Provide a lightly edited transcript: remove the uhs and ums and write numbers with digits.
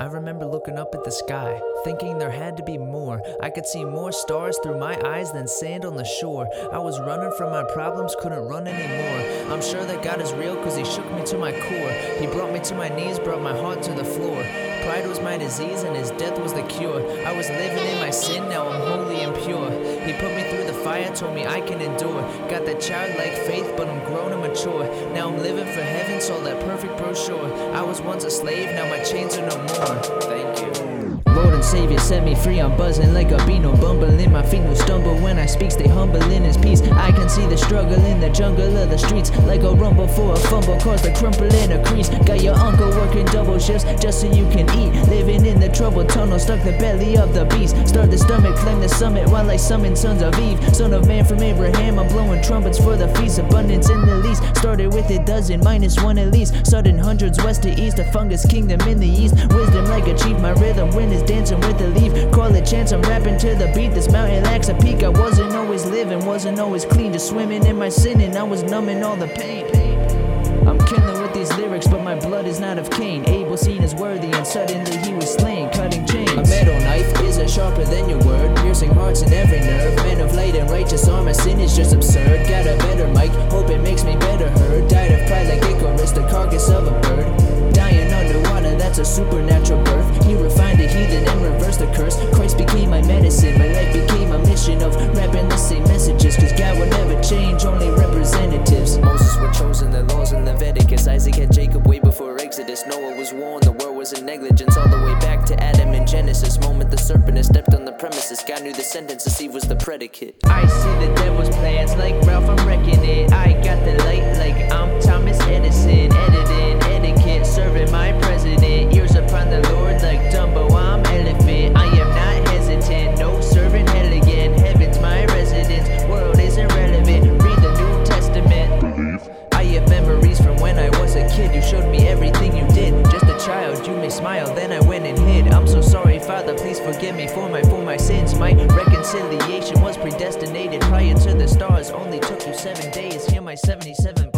I remember looking up at the sky, thinking there had to be more. I could see more stars through my eyes than sand on the shore. I was running from my problems, couldn't run anymore. I'm sure that God is real, cause he shook me to my core. He brought me to my knees, brought my heart to the floor. Pride was my disease and his death was the cure. I was living in my sin, now I'm holy and pure. He put me through the fire, told me I can endure. Got that childlike faith, but I'm grown and mature. Now I'm living for heaven, sold that perfect brochure. I was once a slave, now my chains are no more. Thank you. Lord and Savior, set me free, I'm buzzing like a bee, no bumbling, my feet no stumble, when I speak stay humble in his peace. I can see the struggle in the jungle of the streets, like a rumble for a fumble, cause the crumple in a crease. Got your uncle working double shifts, just so you can eat, living in the troubled tunnel, stuck the belly of the beast. Start the stomach, climb the summit, while I summon sons of Eve. Son of man from Abraham, I'm blowing trumpets for the feast. Abundance in the least, started with a dozen, minus one at least. Sudden hundreds west to east, a fungus kingdom in the east. Wisdom like a chief, my rhythm win is dancing with the leaf. Call it chance, I'm rapping to the beat. This mountain lacks a peak. I wasn't always living, wasn't always clean, just swimming in my sin and I was numbing all the pain. I'm killing with these lyrics, but my blood is not of Cain. Abel seen as worthy and suddenly he was slain, cutting chains. A metal knife is sharper than your word, piercing hearts in every nerve. Man of light and righteous armor, sin is just absurd. Got a better mic, hope it makes me better heard. Died of pride like Icarus, the carcass of a bird. Dying underwater, that's a supernatural birth. He refined the heathen and reversed the curse. Christ became my medicine, my life became a mission of rapping the same messages. Cause God will never change, only representatives. Moses were chosen, the laws in Leviticus. Isaac had Jacob way before Exodus. Noah was warned, the world was in negligence. All the way back to Adam in Genesis. Moment the serpent has stepped on the premises. God knew the sentence, Eve was the predicate. I see the devil's plans like Ralph, I'm wrecking it. I got the light like I'm Thomas Edison. Editing etiquette, serving my president. Ears upon the Lord like Dumbo, I'm elephant. I am not hesitant, no servant elegant. Heaven's my residence, world isn't relevant. Read the New Testament. Believe. I have memories from when I was a kid. You showed me everything you did. Just a child, you may smile, then I went and hid. I'm so sorry, Father, please forgive me for my sins. My reconciliation was predestinated prior to the stars. Only took you 7 days. Hear my 77